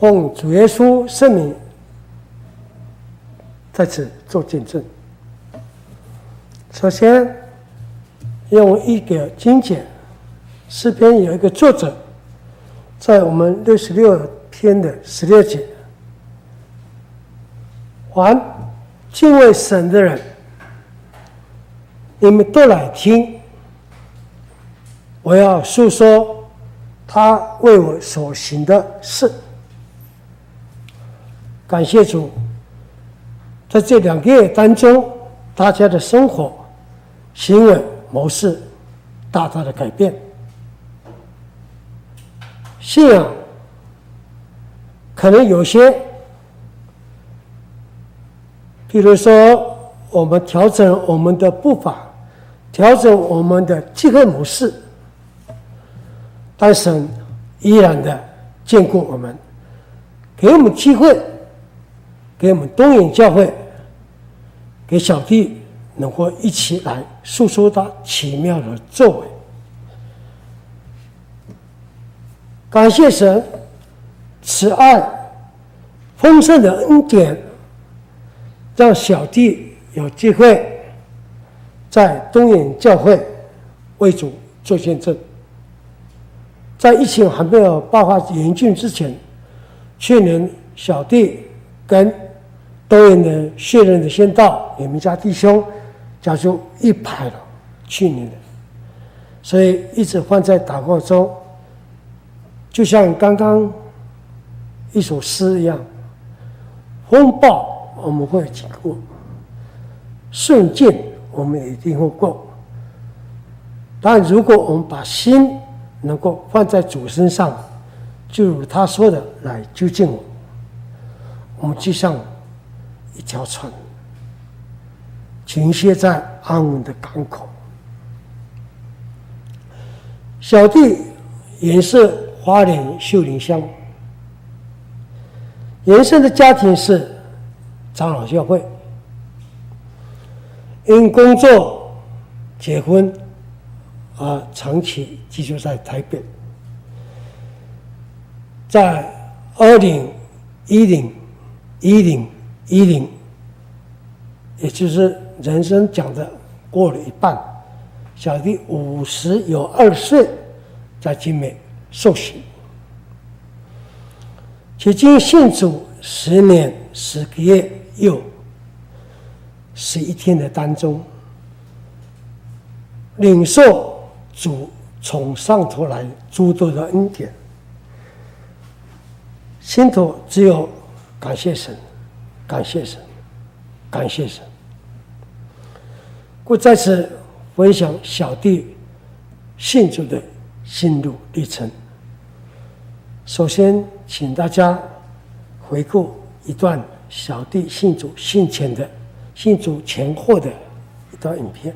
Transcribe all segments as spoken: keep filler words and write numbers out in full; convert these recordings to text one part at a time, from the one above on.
奉主耶稣圣名在此做见证。首先用一个经简，诗篇有一个作者，在我们六十六篇的十六节，凡敬畏神的人，你们都来听，我要述说他为我所行的事。感谢主，在这两个月当中，大家的生活行为模式大大的改变。信仰可能有些，比如说我们调整我们的步伐，调整我们的聚会模式，但神依然的眷顾我们，给我们机会，给我们东引教会，给小弟能够一起来诉说他奇妙的作为。感谢神慈爱丰盛的恩典，让小弟有机会在东引教会为主做见证。在疫情还没有爆发严峻之前，去年小弟跟东引的血人的先道你们家弟兄家族一排了，去年的，所以一直放在祷告中，就像刚刚一首诗一样，风暴我们会经过，顺境我们一定会过，但如果我们把心能够放在主身上，就如他说的来究竟我，我们就像一条船停歇在安稳的港口。小弟原是花莲秀林乡，原生的家庭是长老教会，因工作结婚而长期寄住在台北。在二零一零一零一零，也就是人生讲的过了一半，小弟五十有二岁在金美受洗，迄今信主十年十个月又十一天的当中，领受主从上头来诸多的恩典，心头只有感谢神。感谢神，感谢神。故在此分享小弟信主的心路历程。首先，请大家回顾一段小弟信主信前的、信主前后的一段影片。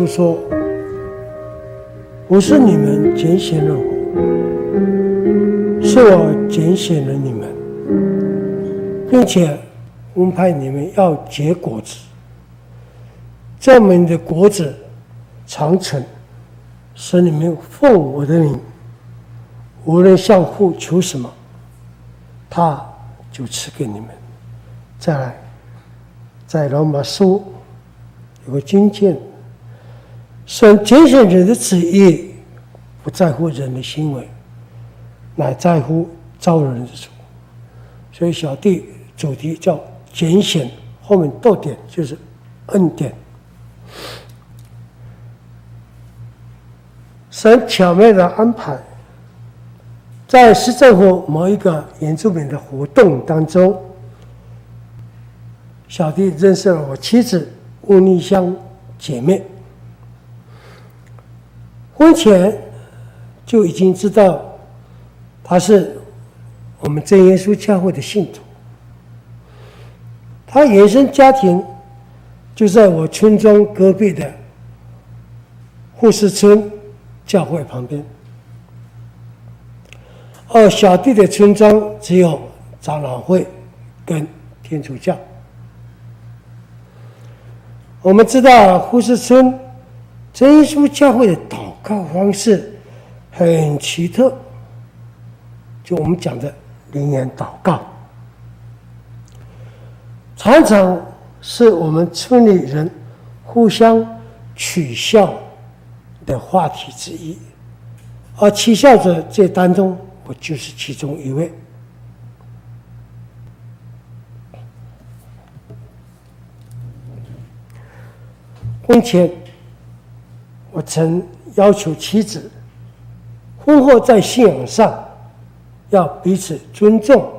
稣说：“我是你们拣选的我，是我拣选了你们，并且分派你们要结果子，这门的果子长存，使你们奉我的名，无论向父求什么，他就赐给你们。”再来，在罗马书有个经卷，神拣选人的旨意不在乎人的行为，乃在乎召人之主。所以小弟主题叫拣选，后面逗点就是恩典。神巧妙的安排，在市政府某一个原住民的活动当中，小弟认识了我妻子温丽香姐妹，婚前就已经知道她是我们真耶稣教会的信徒。她原生家庭就在我村庄隔壁的护士村教会旁边，而小弟的村庄只有长老会跟天主教。我们知道护士村真耶稣教会的祷告方式很奇特，就我们讲的灵言祷告，常常是我们村里人互相取笑的话题之一，而取笑者这当中我就是其中一位。婚前我曾要求妻子，婚后在信仰上要彼此尊重，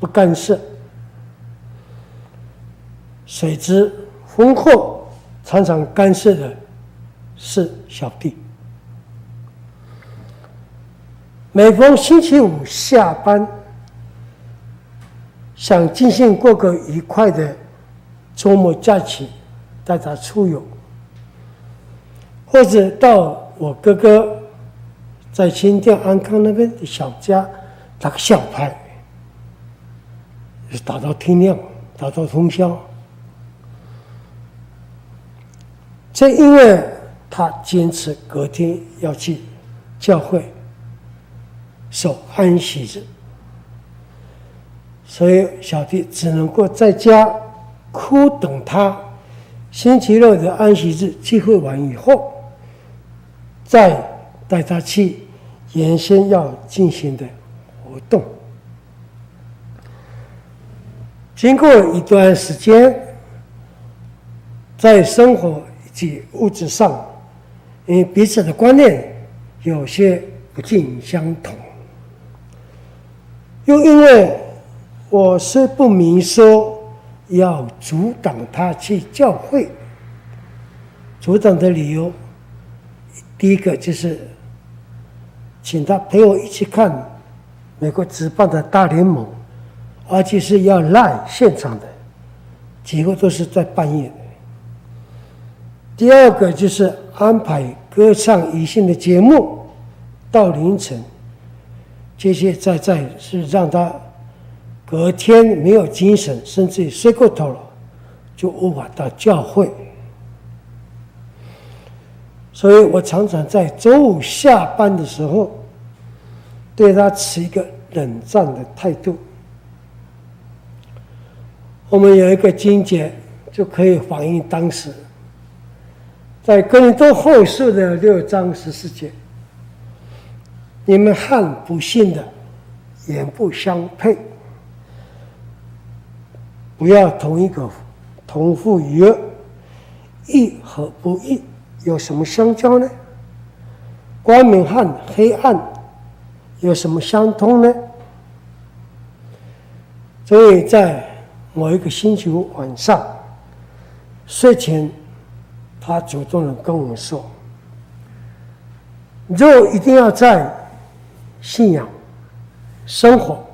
不干涉。谁知婚后常常干涉的是小弟。每逢星期五下班，想尽兴过个愉快的周末假期，带他出游，或者到我哥哥在新店安康那边的小家打个小牌，就打到天亮，打到通宵。正因为他坚持隔天要去教会守安息日，所以小弟只能够在家哭等他星期六的安息日聚会完以后，再带他去原先要进行的活动。经过一段时间，在生活以及物质上，因为彼此的观念有些不尽相同，又因为我虽不明说要阻挡他去教会，阻挡的理由，第一个就是请他陪我一起看美国职棒的大联盟，而且是要live现场的，几乎都是在半夜的。第二个就是安排歌唱娱乐的节目到凌晨，这些在在是让他隔天没有精神，甚至睡过头了，就无法到教会。所以我常常在周五下班的时候，对他持一个冷战的态度。我们有一个经节就可以反映当时，在哥林多后书的六章十四节：“你们和不信的原不相配。”不要同一个同父异母，义和不义有什么相交呢？光明和黑暗有什么相通呢？所以在某一个星期五晚上睡前，他主动的跟我说：“若一定要在信仰、生活、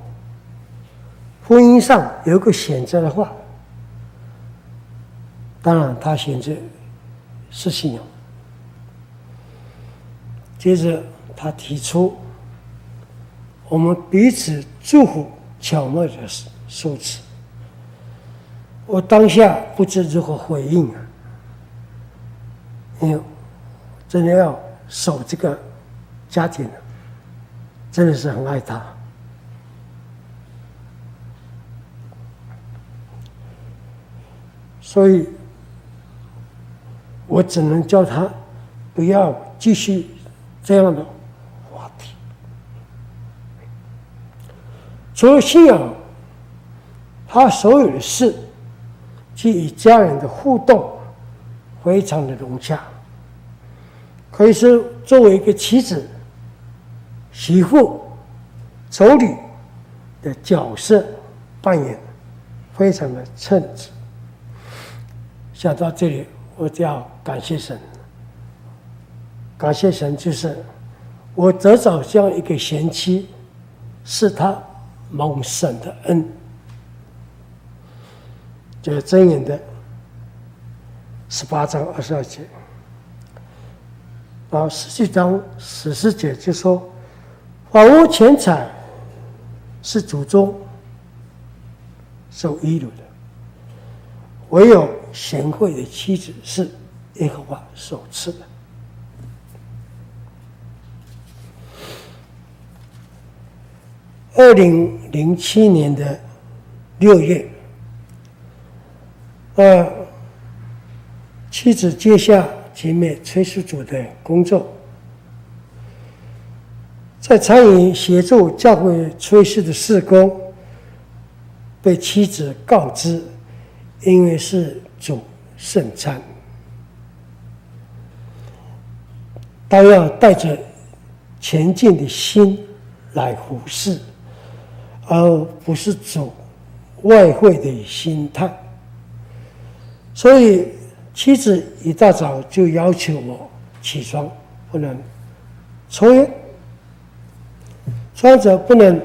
婚姻上有个选择的话，当然他选择是信仰。接着他提出我们彼此祝福巧妙的受持，我当下不知如何回应啊，因为真的要守这个家庭、啊、真的是很爱他。所以我只能叫他不要继续这样的话题。除了信仰，他所有的事即与家人的互动非常的融洽，可以是作为一个妻子、媳妇、妯娌的角色扮演非常的称职。想到这里，我就要感谢神，感谢神，就是我得找这样一个贤妻，是他蒙神的恩。这箴言的十八章二十二节，然后十七章十四节就说：“房屋钱财是祖宗受遗留的，唯有贤惠的妻子是耶和华所赐的。”二零零七年的六月，呃，妻子接下集美炊事组的工作，在参与协助教会炊事的事工，被妻子告知，因为是主圣餐，当要带着前进的心来服侍，而不是走外汇的心态。所以妻子一大早就要求我起床，不能抽烟，穿着不能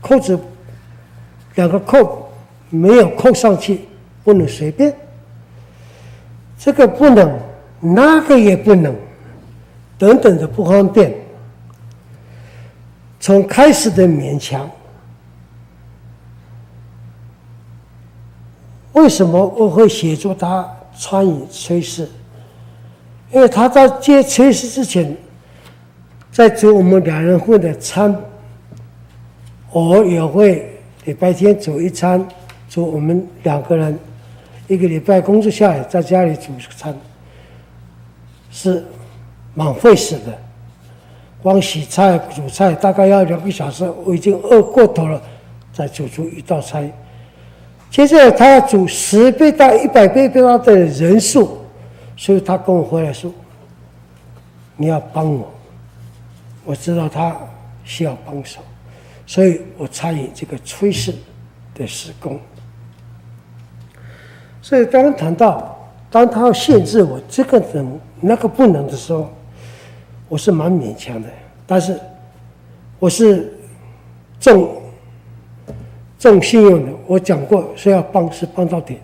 扣子两个扣没有扣上去，不能随便，这个不能，那个也不能，等等的不方便。从开始的勉强，为什么我会协助他参与炊事？因为他在接炊事之前，在煮我们两人份的餐，我也会礼拜天煮一餐，煮我们两个人一个礼拜工作下来，在家里煮餐是蛮费事的。光洗菜、煮菜大概要两个小时，我已经饿过头了，再煮出一道菜。接着他要煮十倍到一百倍到的人数，所以他跟我回来说：“你要帮我。”我知道他需要帮手，所以我参与这个炊事的施工。所以刚刚谈到，当他要限制我这个能、那个不能的时候，我是蛮勉强的，但是我是重重信用的。我讲过，是要帮，是帮到底。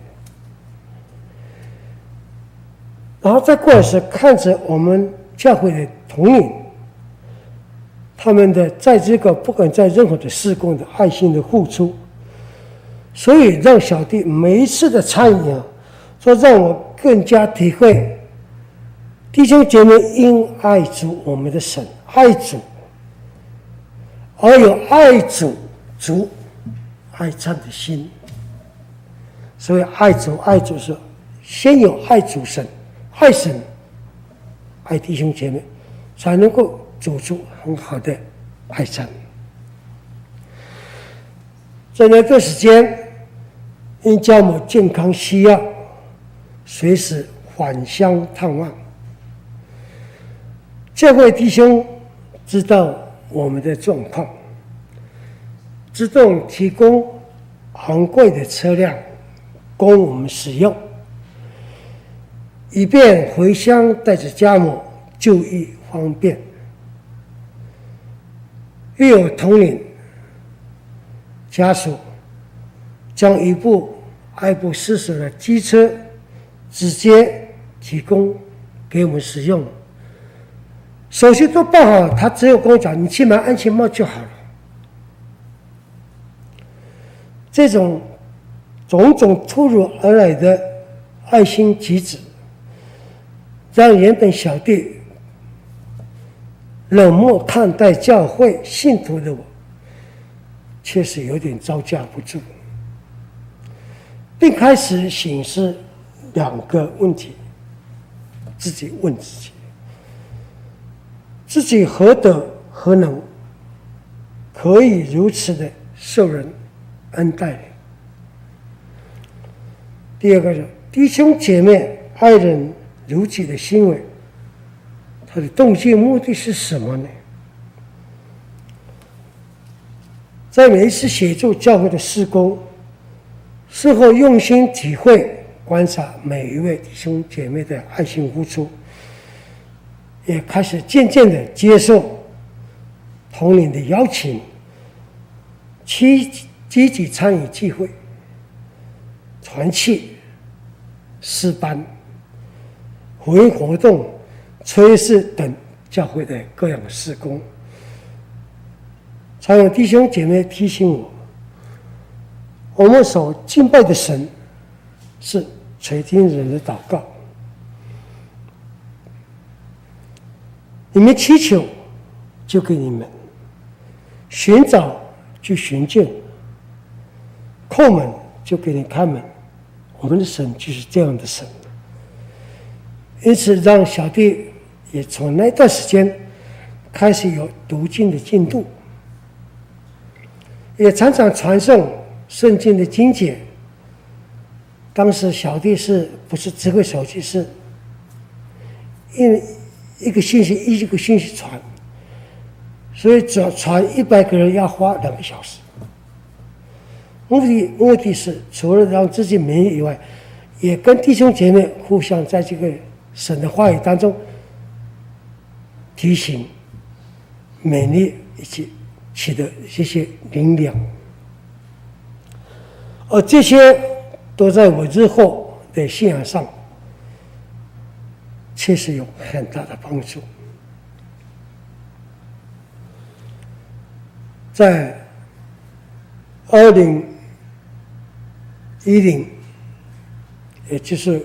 然后再过来是看着我们教会的同领，他们的在这个不管在任何的事工的爱心的付出，所以让小弟每一次的参与啊，说让我更加体会。弟兄姐妹因爱主我们的神，爱主而有爱主主爱赞的心。所以爱主爱主是先有爱主神，爱神爱弟兄姐妹，才能够组出很好的爱赞。在那段时间，因家母健康需要，随时返乡探望。这位弟兄知道我们的状况，自动提供昂贵的车辆供我们使用，以便回乡带着家母就医方便。亦有同领家属将一部爱普斯的机车直接提供给我们使用。手续都办好了，他只有跟我讲你去买安全帽就好了。这种种种突如而来的爱心举止，让原本小弟冷漠看待教会信徒的我，确实有点招架不住，并开始省思两个问题，自己问自己：自己何德何能，可以如此的受人恩待？第二个是弟兄姐妹爱人如己的行为，他的动机目的是什么呢？在每一次协助教会的事工，是否用心体会观察每一位弟兄姐妹的爱心付出，也开始渐渐的接受同龄的邀请，积积极参与聚会、团契、诗班、福音活动、炊事等教会的各样的事工。常有弟兄姐妹提醒我，我们所敬拜的神是垂听人的祷告。你们祈求，就给你们；寻找，就寻见；叩门，就给你开门。我们的神就是这样的神。因此，让小弟也从那段时间开始有读经的进度，也常常传诵圣经的经解。当时小弟是不是只会手机，是因为一个信息一个信息传，所以只要传一百个人要花两个小时。目的目的是除了让自己免疫以外，也跟弟兄姐妹互相在这个神的话语当中提醒、勉励，以及取得这些灵粮，而这些都在我日后的信仰上确实有很大的帮助。在二零一零，也就是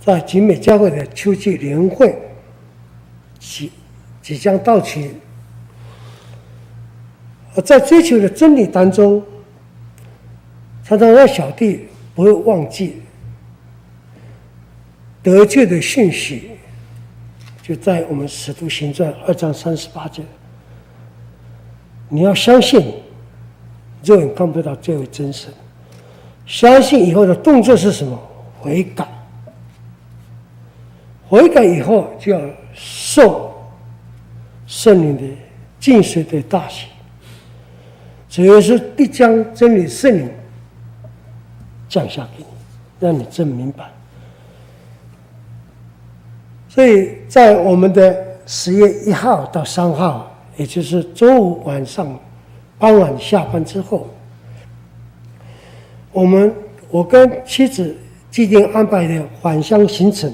在景美教会的秋季联恩会即即将到期。而在追求的真理当中，常常让小弟不会忘记得救的讯息，就在我们《使徒行传》二章三十八节。你要相信，肉眼看不到这位真神。相信以后的动作是什么？悔改。悔改以后就要受圣灵的浸水的大洗。只有是必将真理圣灵降下给你，让你真明白。所以在我们的十月一号到三号，也就是周五晚上傍晚下班之后，我们我跟妻子既定安排的返乡行程，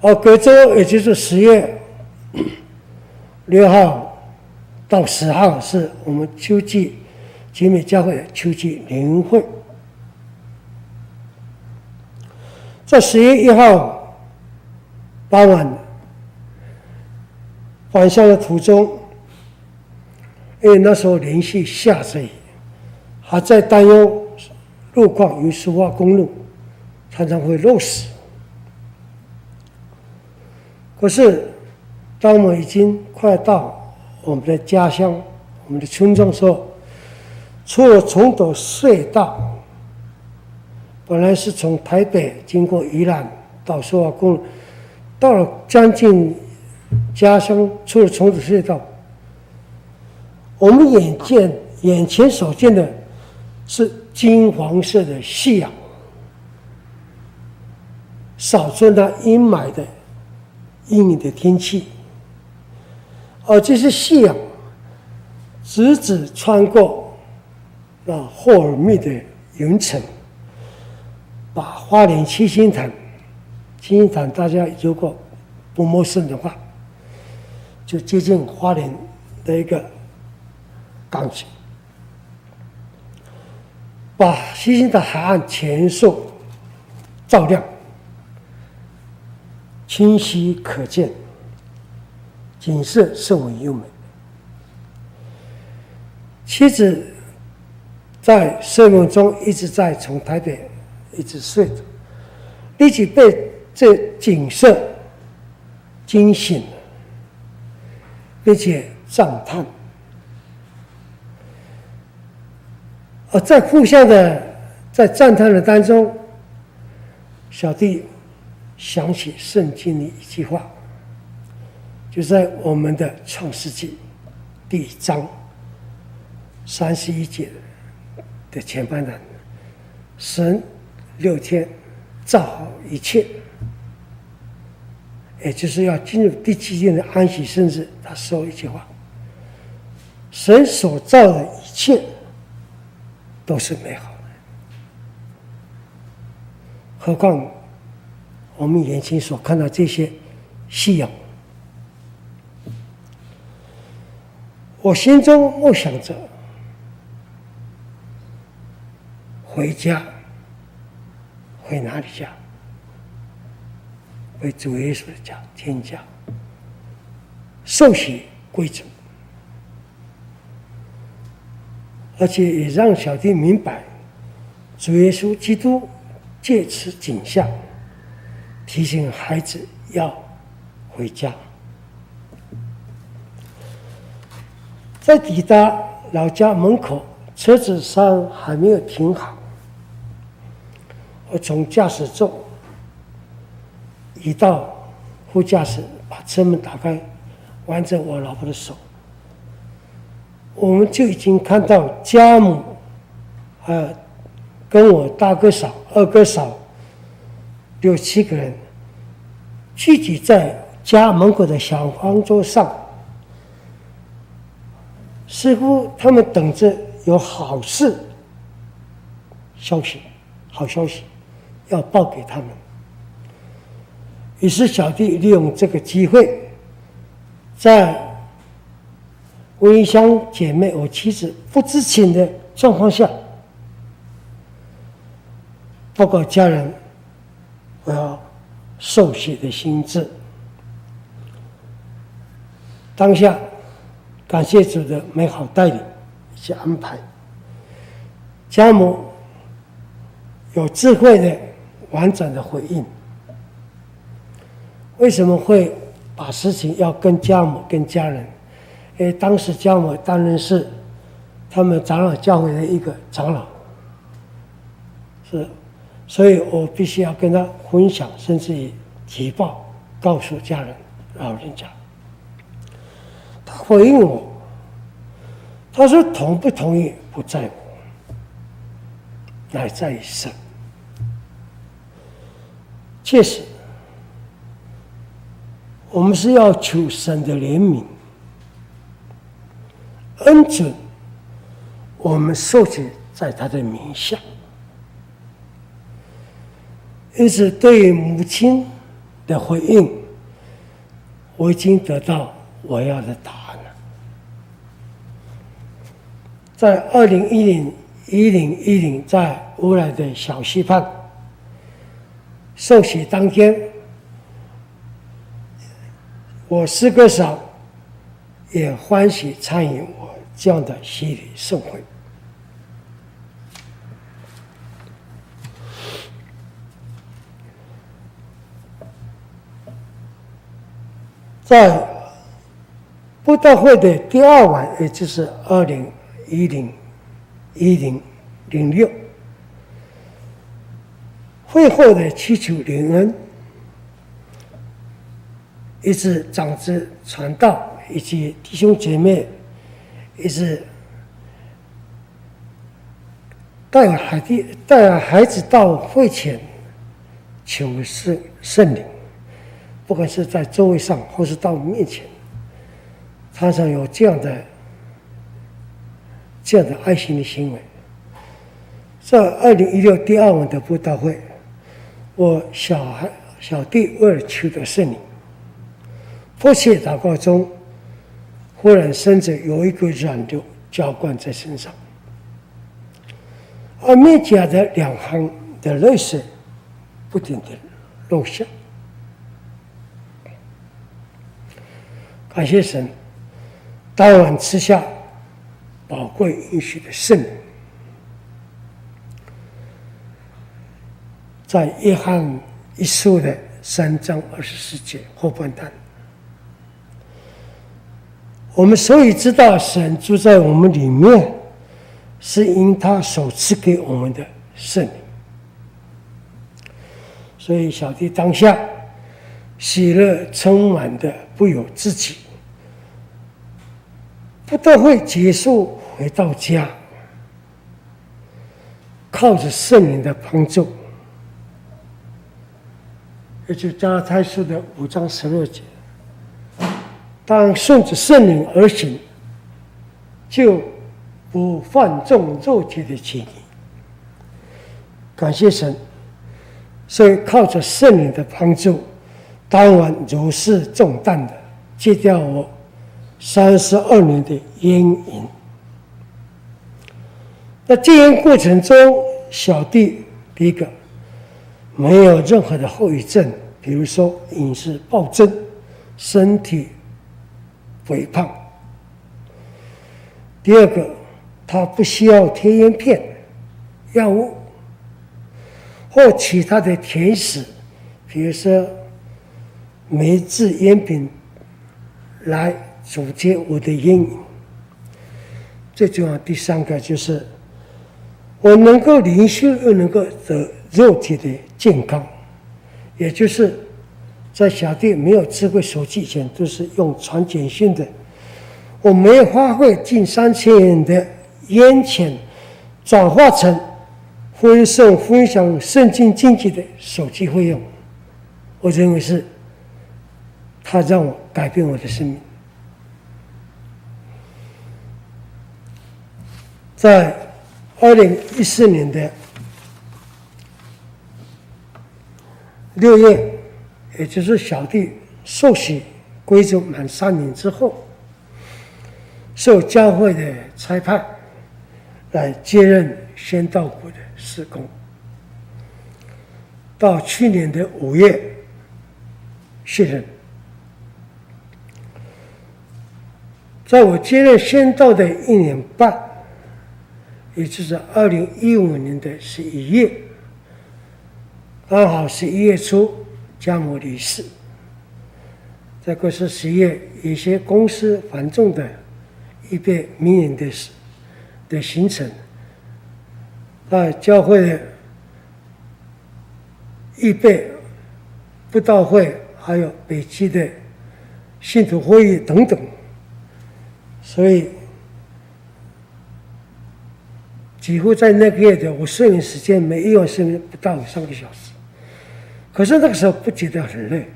而隔周也就是十月六号。到十号是我们秋季集美教会的秋季联谊会，在十月一号傍晚返乡的途中，因为那时候连续下着雨，还在担忧路况与苏花公路常常会漏水。可是，当我们已经快到我们的家乡，我们的村庄说，除了崇德隧道，本来是从台北经过宜兰到苏澳公路，到了将近家乡，除了崇德隧道，我们眼见眼前所见的是金黄色的夕阳，扫除那阴霾的阴影的天气。而这些夕阳直直穿过那霍尔密的云层，把花莲七星潭，七星潭大家如果不陌生的话，就接近花莲的一个港区，把七星潭海岸全数照亮，清晰可见，景色甚为优美。妻子在睡梦中一直在从台北一直睡着，立即被这景色惊醒了，并且赞叹。而在互相的在赞叹的当中，小弟想起圣经里一句话，就在我们的创世纪第一章三十一节的前半段，神六天造好一切，也就是要进入第七天的安息，甚至他说一句话，神所造的一切都是美好的，何况我们眼前所看到这些夕阳。我心中默想着回家，回哪里家？回主耶稣的家，天家，受洗归主。而且也让小弟明白，主耶稣基督借此景象提醒孩子要回家。在抵达老家门口，车子上还没有停好，我从驾驶座移到副驾驶，把车门打开，挽着我老婆的手，我们就已经看到家母，呃，跟我大哥嫂、二哥嫂，六七个人聚集在家门口的小方桌上，似乎他们等着有好事消息，好消息要报给他们。于是小弟利用这个机会，在微香姐妹我妻子不知情的状况下，报告家人我要受洗的心志。当下感谢主的美好带领以及安排，家母有智慧的完整的回应。为什么会把事情要跟家母跟家人？因为当时教母当然是他们长老教会的一个长老，是，所以我必须要跟他分享，甚至于提报告诉家人老人家。他回应我，他说同不同意不在我，乃在于神。确实，我们是要求神的怜悯。恩准我们受洗在他的名下，因此对于母亲的回应，我已经得到我要的答案了。在二零一零一零一零，在乌来的小溪畔受洗当天，我四个嫂也欢喜参与我这样的洗礼盛会。在布道会的第二晚，也就是二零一零一零零六，会后的祈求灵恩，一直长子传道以及弟兄姐妹，以及带孩子带孩子到会前求圣圣灵，不管是在座位上或是到面前，常常有这样的这样的爱心的行为。在二零一六第二晚的布道会，我小孩小弟为了求得圣灵，迫切祷告中，忽然身子有一个软流浇灌在身上，而面颊的两行的泪水不停地落下。感谢神，当晚吃下宝贵应许的圣灵。在约翰一书的三章二十四节后半段，我们所以知道神住在我们里面，是因他所赐给我们的圣灵。所以小弟当下喜乐充满的不由自己，不但会结束回到家，靠着圣灵的帮助，也就加拉太书的五章十六节，当顺着圣灵而行，就不放纵肉体的情欲。感谢神，所以靠着圣灵的帮助，当晚如释重担的戒掉我三十二年的烟瘾。在戒烟过程中，小弟第一个没有任何的后遗症，比如说饮食暴增、身体肥胖。第二个，他不需要贴烟片、药物或其他的甜食，比如说梅制烟饼来阻截我的烟瘾。最重要的第三个就是，我能够灵修，又能够得肉体的健康，也就是在小弟没有智慧手机以前，都是用传简讯的。我没有花费近三千元的烟钱，转化成分送分享圣经经济的手机费用。我认为是他让我改变我的生命。在二零一四年的六月，也就是小弟受洗归主满三年之后，受教会的差派来接任宣道部的事工。到去年的五月卸任。在我接任宣道的一年半，也就是二零一五年的十一月，刚好十一月初家母离世，这个是十月有些公司繁重的一辈名人 的, 的行程，那教会的预备布道会，还有北基的信徒会议等等，所以几乎在那个月的我睡眠时间每一晚睡眠不到三个小时。可是那个时候不觉得很累，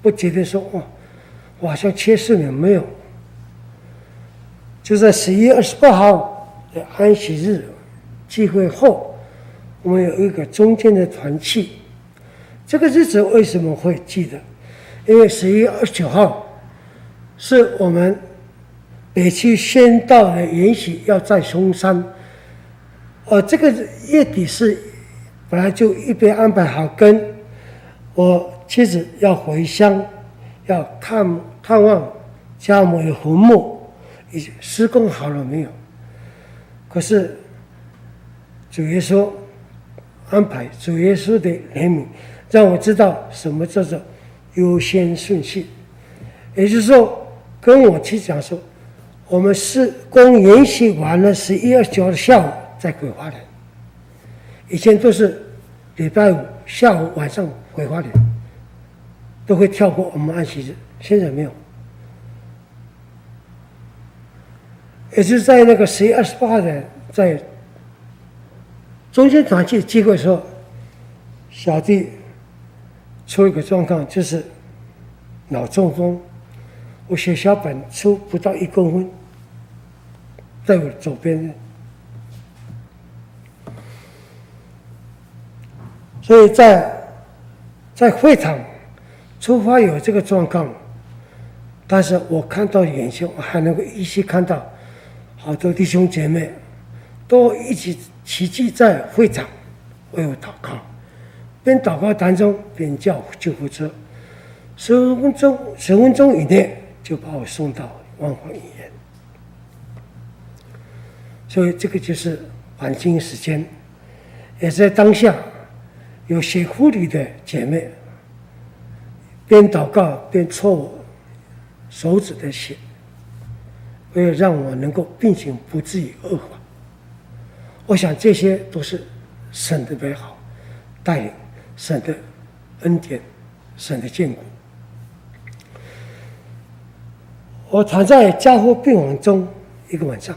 不觉得说哇，我好像缺睡眠，没有。就在十一月二十八号的安息日聚会后，我们有一个中间的团契。这个日子为什么会记得？因为十一月二十九号是我们北区宣道的研习要在松山，呃，这个月底是本来就一边安排好跟我妻子要回乡，要看看望家母的坟墓，已经施工好了没有？可是主耶稣安排，主耶稣的怜悯让我知道什么叫做优先顺序。也就是说，跟我妻子讲说，我们施工延续完了十一月二十九的下午再回花莲，以前都是礼拜五下午晚上回花莲，都会跳过我们安息日，现在没有。也就是在那个十一月二十八号的在中间团契聚会的时候，小弟出一个状况，就是脑中风。我血小板出不到一公分，在我左边。所以在在会场出发有这个状况，但是我看到远处还能够依稀看到好多弟兄姐妹都一起齐聚在会场为我祷告，边祷告当中边叫救护车，十分钟十分钟以内就把我送到万华医院。所以这个就是晚清时间，也在当下有学护理的姐妹边祷告边搓我手指的血，为了让我能够病情不至于恶化。我想这些都是神的美好带领，神的恩典，神的眷顾。我躺在加护病房中一个晚上，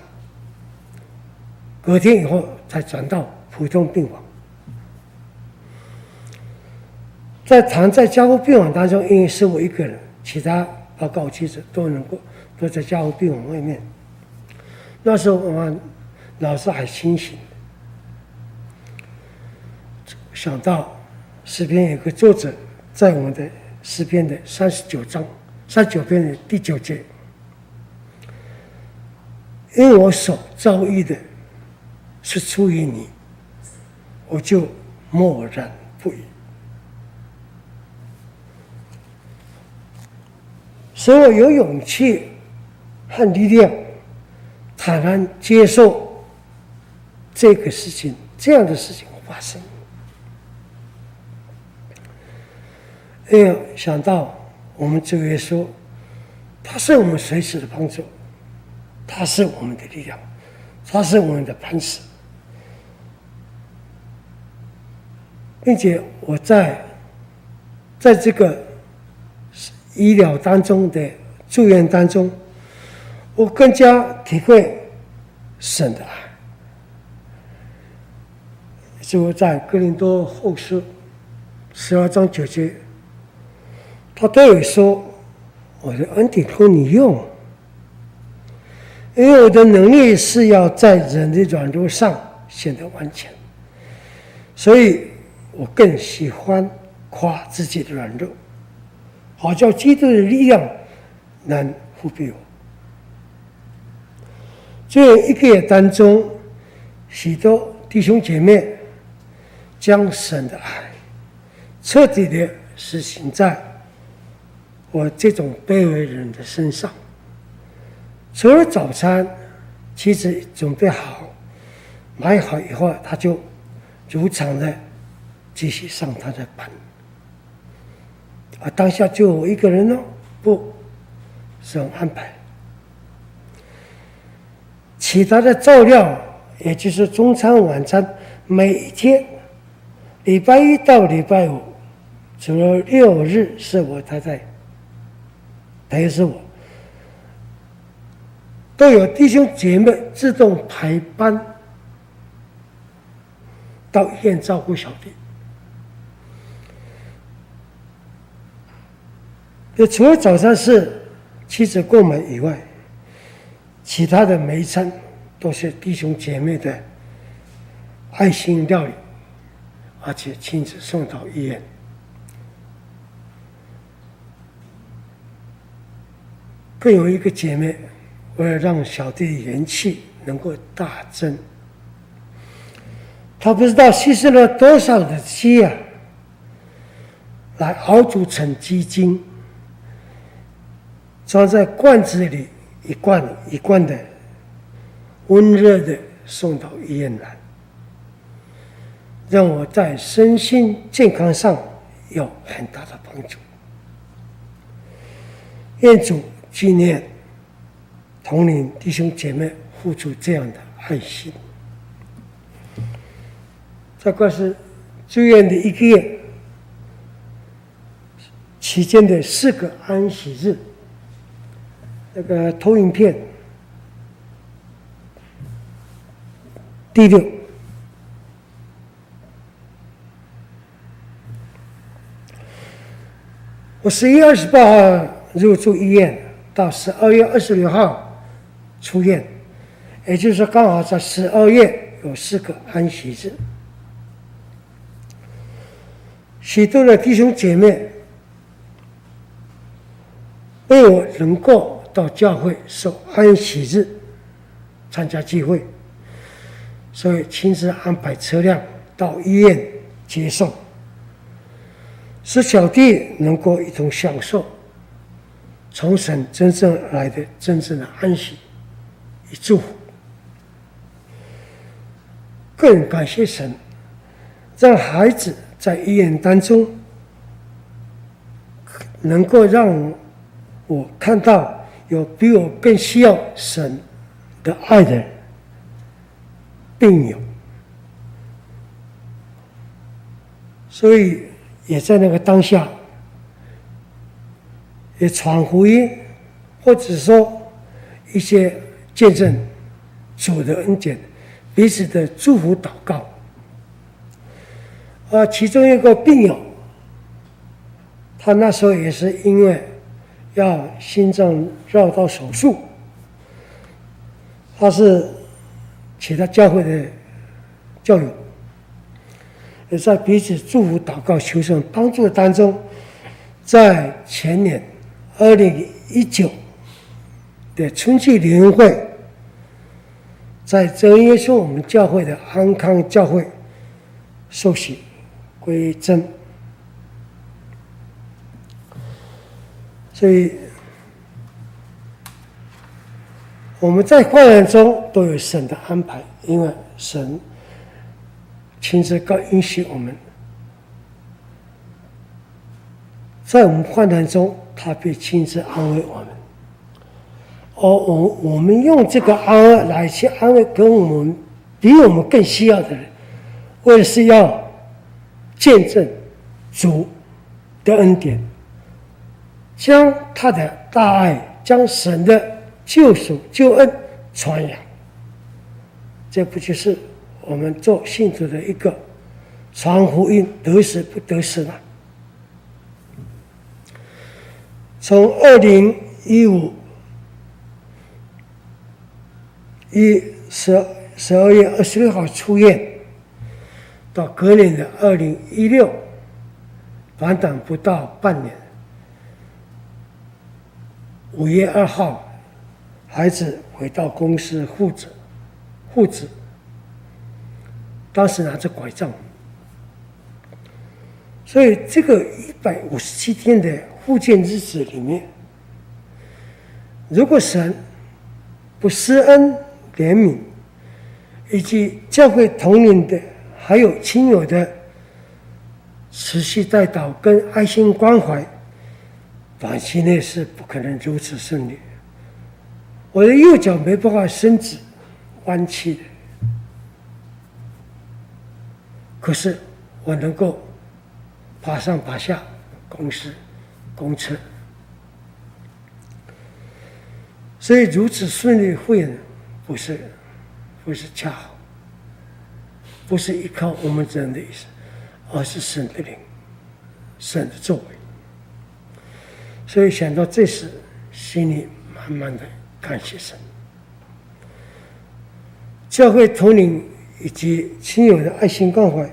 隔天以后才转到普通病房。在躺在加护病房当中，因为是我一个人，其他报告记者都能够都在加护病房外面。那时候我老师还清醒，想到诗篇有个作者在我们的诗篇的三十九章三十九篇的第九节，因为我所遭遇的是出于你，我就默然不语。所以我有勇气和力量坦然接受这个事情，这样的事情发生。因为想到我们主耶稣，他是我们随时的帮助，他是我们的力量，他是我们的磐石。并且我在在这个医疗当中的住院当中，我更加体会神的爱。就在哥林多后书十二章九节，他对我说：“我的恩典够你用，因为我的能力是要在人的软弱上显得完全，所以我更喜欢夸自己的软弱，好叫基督的力量能覆庇我。”这一个月当中，许多弟兄姐妹将神的爱彻底的实行在我这种卑微人的身上。除了早餐，妻子准备好买好以后，他就如常的继续上他的班。啊，当下就我一个人哦，不，是很安排。其他的照料，也就是中餐晚餐，每一天礼拜一到礼拜五，除了六日是我太太陪侍我，都有弟兄姐妹自动排班到医院照顾小弟。也除了早餐是妻子购买以外，其他的每一餐都是弟兄姐妹的爱心料理，而且亲自送到医院。更有一个姐妹，为了让小弟元气能够大增，她不知道牺牲了多少的鸡啊，来熬煮成鸡精，装在罐子里，一罐一罐的温热的送到医院来，让我在身心健康上有很大的帮助。愿主纪念同龄弟兄姐妹付出这样的爱心。这个是住院的一个月期间的四个安息日，那个投影片第六，我十一月二十八号入住医院，到十二月二十六号出院，也就是说刚好在十二月有四个安息日。许多的弟兄姐妹为我能够到教会守安息日参加聚会，所以亲自安排车辆到医院接送，使小弟能够一同享受从神真正来的真正的安息与祝福。个人感谢神，让孩子在医院当中能够让我看到有比我更需要神的爱的病友，所以也在那个当下也传福音，或者说一些见证主的恩典，彼此的祝福祷告。啊，其中一个病友，他那时候也是因为要心脏绕道手术，他是其他教会的教友，也在彼此祝福祷告求神帮助当中，在前年二零一九的春季联谊会，在真耶稣我们教会的安康教会受洗归真。所以我们在患难中都有神的安排，因为神亲自告允许我们在我们患难中，他必亲自安慰我们，而我我们用这个安慰来去安慰跟我们比我们更需要的人，为的是要见证主的恩典，将他的大爱，将神的救赎救恩传扬。这不就是我们做信徒的一个传福音得时不得时吗？从二零一五一十二月二十六号出院，到隔年的二零一六，短短不到半年，五月二号，孩子回到公司护子，护子，当时拿着拐杖，所以这个一百五十七天的复健日子里面，如果神不施恩怜悯，以及教会同龄的还有亲友的持续代祷跟爱心关怀，短期内是不可能如此顺利。我的右脚没办法伸直，弯曲的，可是我能够爬上爬下公司公车，所以如此顺利复原不是不是恰好，不是依靠我们人的意思，而是神的灵，神的作为。所以想到这时，心里满满的感谢神。教会同龄以及亲友的爱心关怀，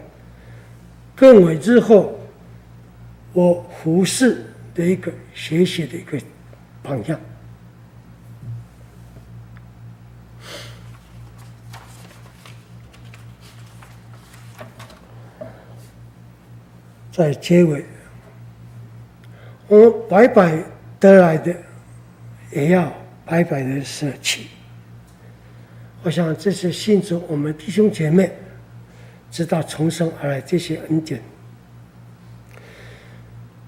更为日后我服侍的一个学习的一个榜样。在结尾，我白白得来的，也要白白的舍弃。我想这是信主我们弟兄姐妹知道重生而来这些恩典。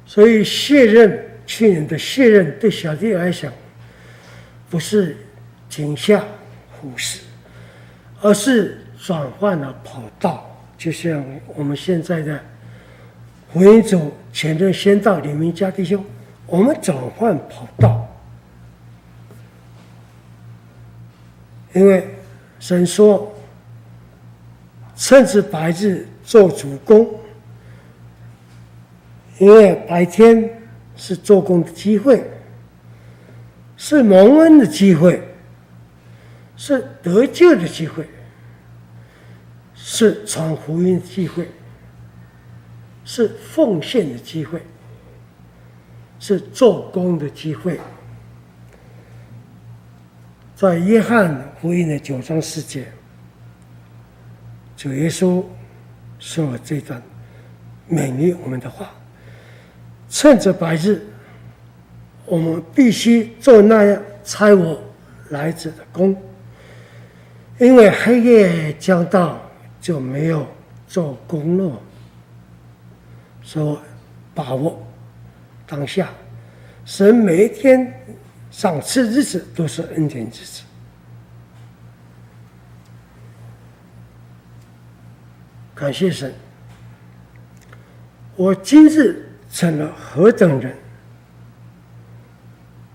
所以卸任，去年的卸任对小弟来讲，不是井下虎视，而是转换了跑道，就像我们现在的福音组前任先到李明家弟兄，我们转换跑道，因为神说趁着白日做主工，因为白天是做工的机会，是蒙恩的机会，是得救的机会，是传福音的机会，是奉献的机会，是做工的机会。在约翰福音的九章四节，主耶稣说了这段勉励我们的话：趁着白日，我们必须做那样差我来者的工，因为黑夜将到，就没有做工了。说把握当下，神每一天赏赐日子都是恩典日子。感谢神，我今日成了何等人，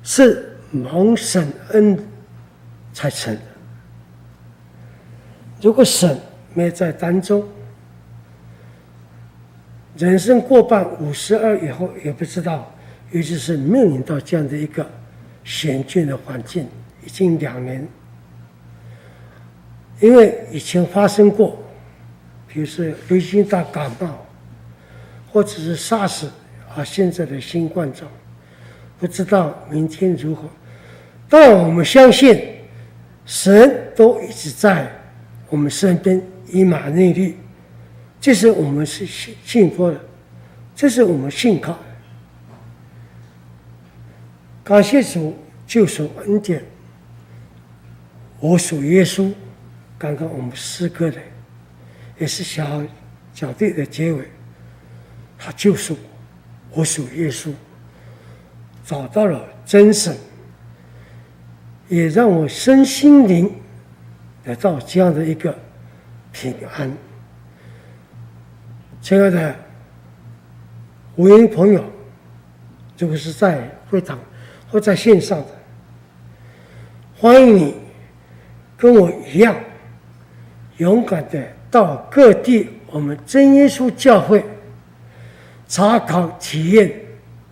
是蒙神恩才成的。如果神没在当中，人生过半五十二以后也不知道，尤其是面临到这样的一个险峻的环境，已经两年。因为以前发生过，比如说流行大感冒，或者是 SARS 啊，现在的新冠状，不知道明天如何。但我们相信，神都一直在我们身边，以马内利。这是我们是信托的，这是我们信靠的。感谢主救赎恩典，我属耶稣。刚刚我们诗歌的，也是小小弟的结尾，他救赎我，我属耶稣，找到了真神，也让我身心灵得到这样的一个平安。亲爱的福音朋友，如果是在会堂或在线上的，欢迎你跟我一样勇敢的到各地我们真耶稣教会查考体验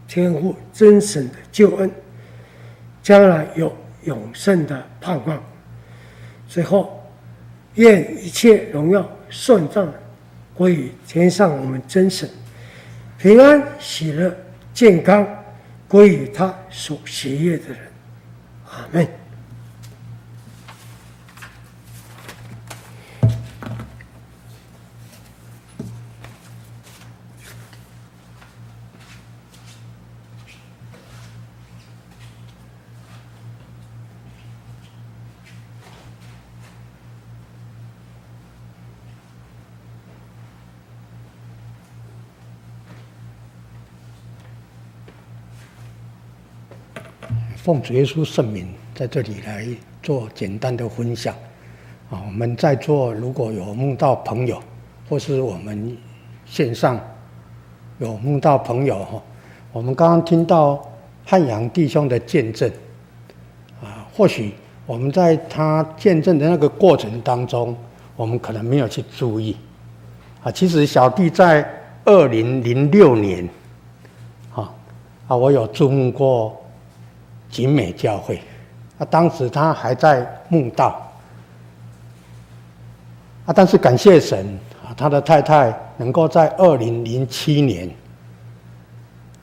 天父真神的救恩，将来有永生的盼望。最后，愿一切荣耀顺当归于天上我们真神，平安喜乐健康归于他所喜悦的人。阿们。奉主耶稣圣名，在这里来做简单的分享啊！我们在座如果有梦到朋友，或是我们线上有梦到朋友哈，我们刚刚听到汉阳弟兄的见证啊，或许我们在他见证的那个过程当中，我们可能没有去注意啊。其实小弟在二零零六年啊啊，我有注目过景美教会，啊，当时他还在慕道，啊，但是感谢神啊，他的太太能够在二零零七年，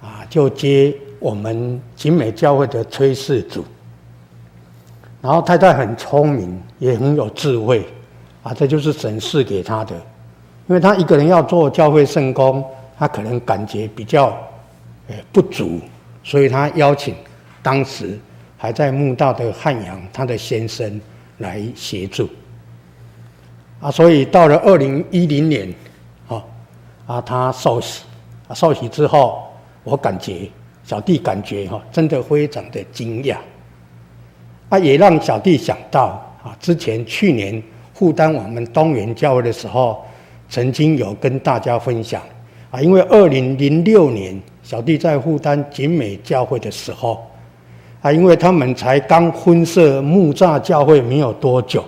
啊，就接我们景美教会的炊事组，然后太太很聪明，也很有智慧，啊，这就是神赐给他的，因为他一个人要做教会圣工，他可能感觉比较，呃，不足，所以他邀请当时还在慕道的汉阳，他的先生来协助啊，所以到了二零一零年，啊啊，他受洗啊，受洗之后，我感觉小弟感觉哈、啊，真的非常的惊讶啊，也让小弟想到啊，之前去年负担我们东园教会的时候，曾经有跟大家分享啊，因为二零零六年小弟在负担景美教会的时候。啊，因为他们才刚分设木栅教会没有多久，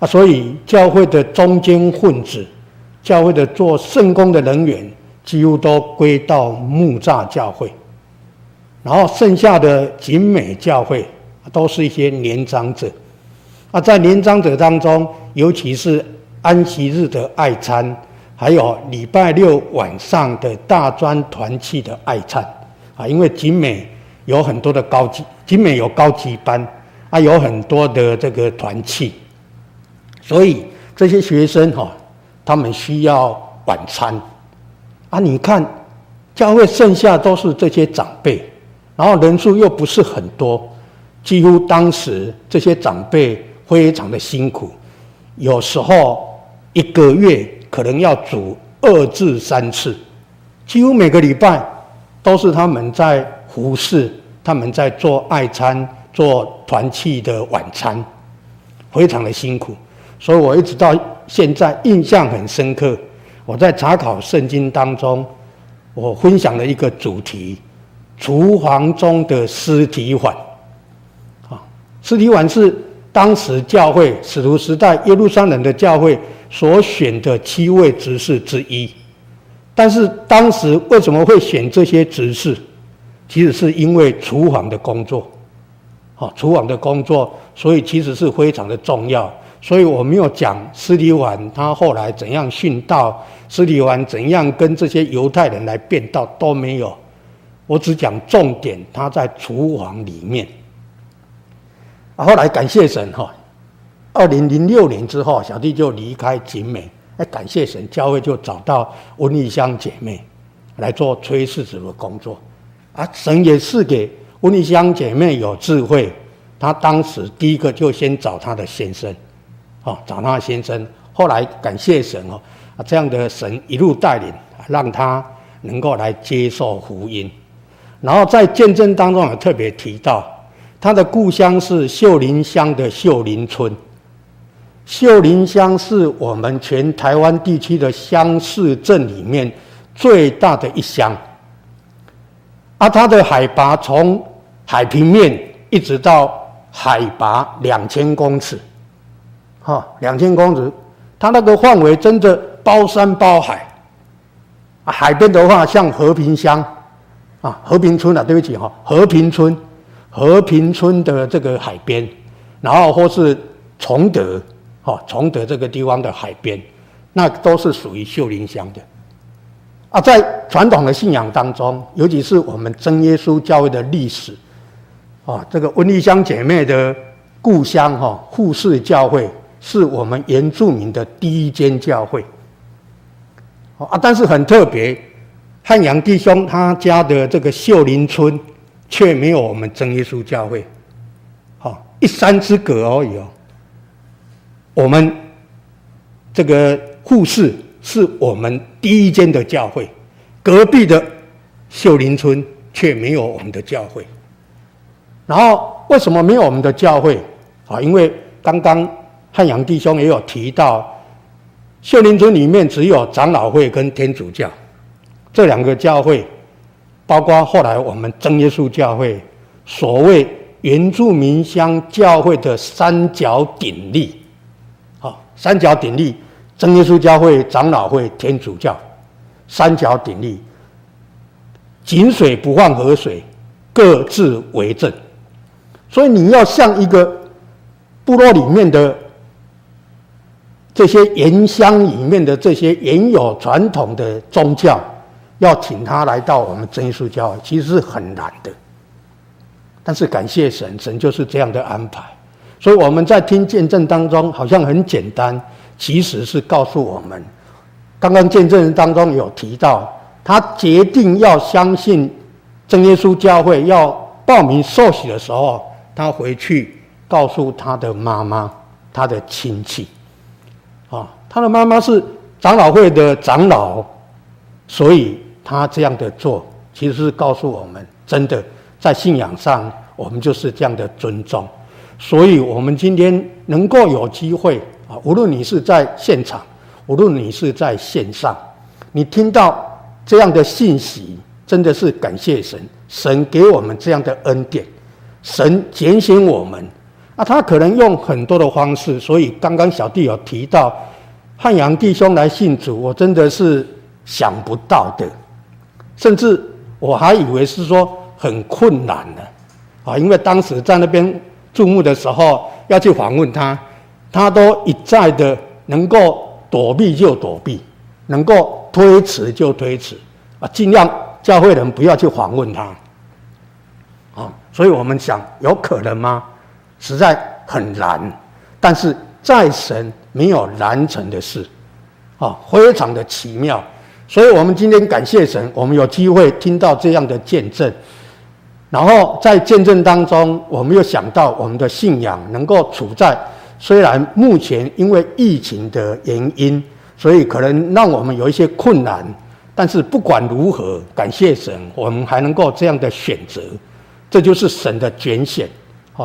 啊，所以教会的中间分子、教会的做圣工的人员，几乎都归到木栅教会，然后剩下的景美教会、啊、都是一些年长者。啊，在年长者当中，尤其是安息日的爱餐，还有礼拜六晚上的大专团契的爱忏啊，因为景美有很多的高级，景美有高级班啊，有很多的这个团契，所以这些学生哈、哦，他们需要晚餐啊。你看，教会剩下都是这些长辈，然后人数又不是很多，几乎当时这些长辈非常的辛苦，有时候一个月可能要煮二至三次，几乎每个礼拜都是他们在服侍，他们在做爱餐、做团契的晚餐，非常的辛苦。所以我一直到现在印象很深刻。我在查考圣经当中，我分享了一个主题：厨房中的尸体碗。啊，尸体碗是当时教会使徒时代耶路撒冷的教会所选的七位执事之一，但是当时为什么会选这些执事？其实是因为厨房的工作，好，厨房的工作，所以其实是非常的重要。所以我没有讲司提反他后来怎样殉道，司提反怎样跟这些犹太人来辩道都没有，我只讲重点，他在厨房里面。后来感谢神哈。二零零六年之后，小弟就离开景美，感谢神，教会就找到文丽香姐妹来做炊事职的工作，啊，神也赐给文丽香姐妹有智慧，她当时第一个就先找她的先生，哦，找她的先生，后来感谢神哦，啊，这样的神一路带领，让她能够来接受福音，然后在见证当中也特别提到，她的故乡是秀林乡的秀林村。秀林乡是我们全台湾地区的乡市镇里面最大的一乡，啊，它的海拔从海平面一直到海拔两千公尺，哈，两千公尺，它那个范围真的包山包海。啊，海边的话，像和平乡，啊，和平村啊，对不起哈，和平村，和平村的这个海边，然后或是崇德。哦，崇德这个地方的海边，那都是属于秀林乡的啊。在传统的信仰当中，尤其是我们真耶稣教会的历史啊，这个文丽香姐妹的故乡哈，富士教会是我们原住民的第一间教会啊。但是很特别，汉阳弟兄他家的这个秀林村却没有我们真耶稣教会，好，啊，一山之隔而已哦。我们这个富士是我们第一间的教会，隔壁的秀林村却没有我们的教会。然后为什么没有我们的教会啊？因为刚刚汉阳弟兄也有提到，秀林村里面只有长老会跟天主教这两个教会，包括后来我们真耶稣教会所谓原住民乡教会的三角鼎立。三角鼎立，真耶稣教会、长老会、天主教，三角鼎立，井水不犯河水，各自为政。所以你要像一个部落里面的这些原乡里面的这些原有传统的宗教，要请他来到我们真耶稣教会，其实是很难的。但是感谢神，神就是这样的安排。所以我们在听见证当中好像很简单，其实是告诉我们，刚刚见证当中有提到，他决定要相信真耶稣教会，要报名受洗的时候，他回去告诉他的妈妈，他的亲戚啊，他的妈妈是长老会的长老，所以他这样的做其实是告诉我们，真的在信仰上我们就是这样的尊重。所以我们今天能够有机会啊，无论你是在现场，无论你是在线上，你听到这样的信息，真的是感谢神，神给我们这样的恩典，神拣选我们啊，他可能用很多的方式。所以刚刚小弟有提到汉阳弟兄来信主，我真的是想不到的，甚至我还以为是说很困难的啊，因为当时在那边注目的时候要去访问他，他都一再的能够躲避就躲避，能够推迟就推迟啊，尽量教会人不要去访问他。哦，所以我们想有可能吗？实在很难。但是在神没有难成的事，哦，非常的奇妙。所以我们今天感谢神，我们有机会听到这样的见证，然后在见证当中，我们又想到我们的信仰能够处在虽然目前因为疫情的原因，所以可能让我们有一些困难，但是不管如何，感谢神，我们还能够这样的选择，这就是神的拣选。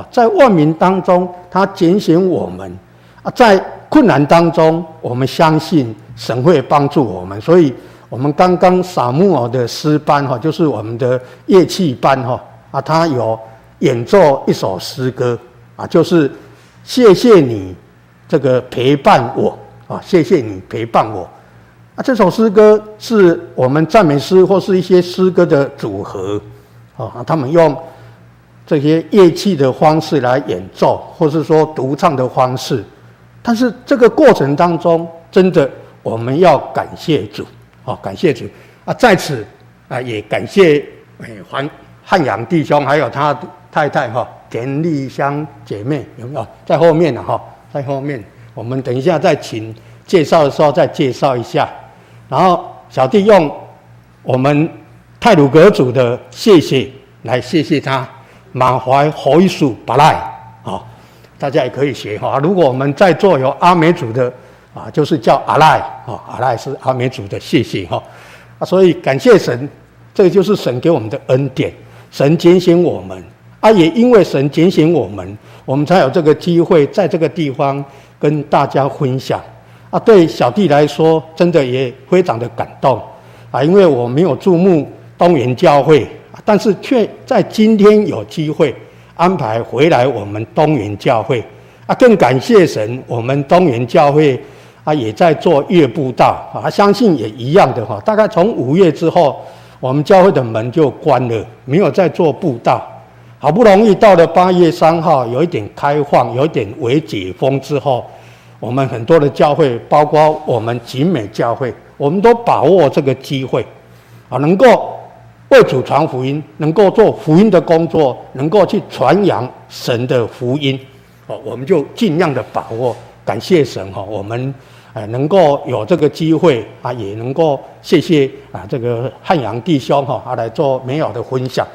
在万民当中，他拣选我们，在困难当中，我们相信神会帮助我们。所以我们刚刚撒母耳的诗班，就是我们的乐器班，他有演奏一首诗歌，就是谢谢你这个陪伴我，谢谢你陪伴我。这首诗歌是我们赞美诗或是一些诗歌的组合，他们用这些乐器的方式来演奏，或是说独唱的方式。但是这个过程当中，真的我们要感谢主，哦，感谢主啊！在此啊，也感谢哎，汉阳弟兄还有他太太哈，田丽香姐妹，有没有在后面呢？哈，在后面，我们等一下再请介绍的时候再介绍一下。然后小弟用我们太鲁阁主的谢谢来谢谢他。满怀回数巴赖，好，大家也可以学哈。如果我们在座有阿美族的啊，就是叫阿赖，啊，阿赖是阿美族的谢谢哈。啊，所以感谢神，这就是神给我们的恩典。神拣选我们，啊，也因为神拣选我们，我们才有这个机会在这个地方跟大家分享。啊，对小弟来说，真的也非常的感动啊，因为我没有注目东园教会。但是却在今天有机会安排回来我们东园教会啊，更感谢神，我们东园教会啊也在做月布道啊，相信也一样的哈。大概从五月之后，我们教会的门就关了，没有在做布道。好不容易到了八月三号，有一点开放，有一点微解封之后，我们很多的教会，包括我们景美教会，我们都把握这个机会啊，能够为主传福音，能够做福音的工作，能够去传扬神的福音，哦，我们就尽量的把握。感谢神哈，我们哎能够有这个机会啊，也能够谢谢啊这个汉阳弟兄哈，啊来做美好的分享。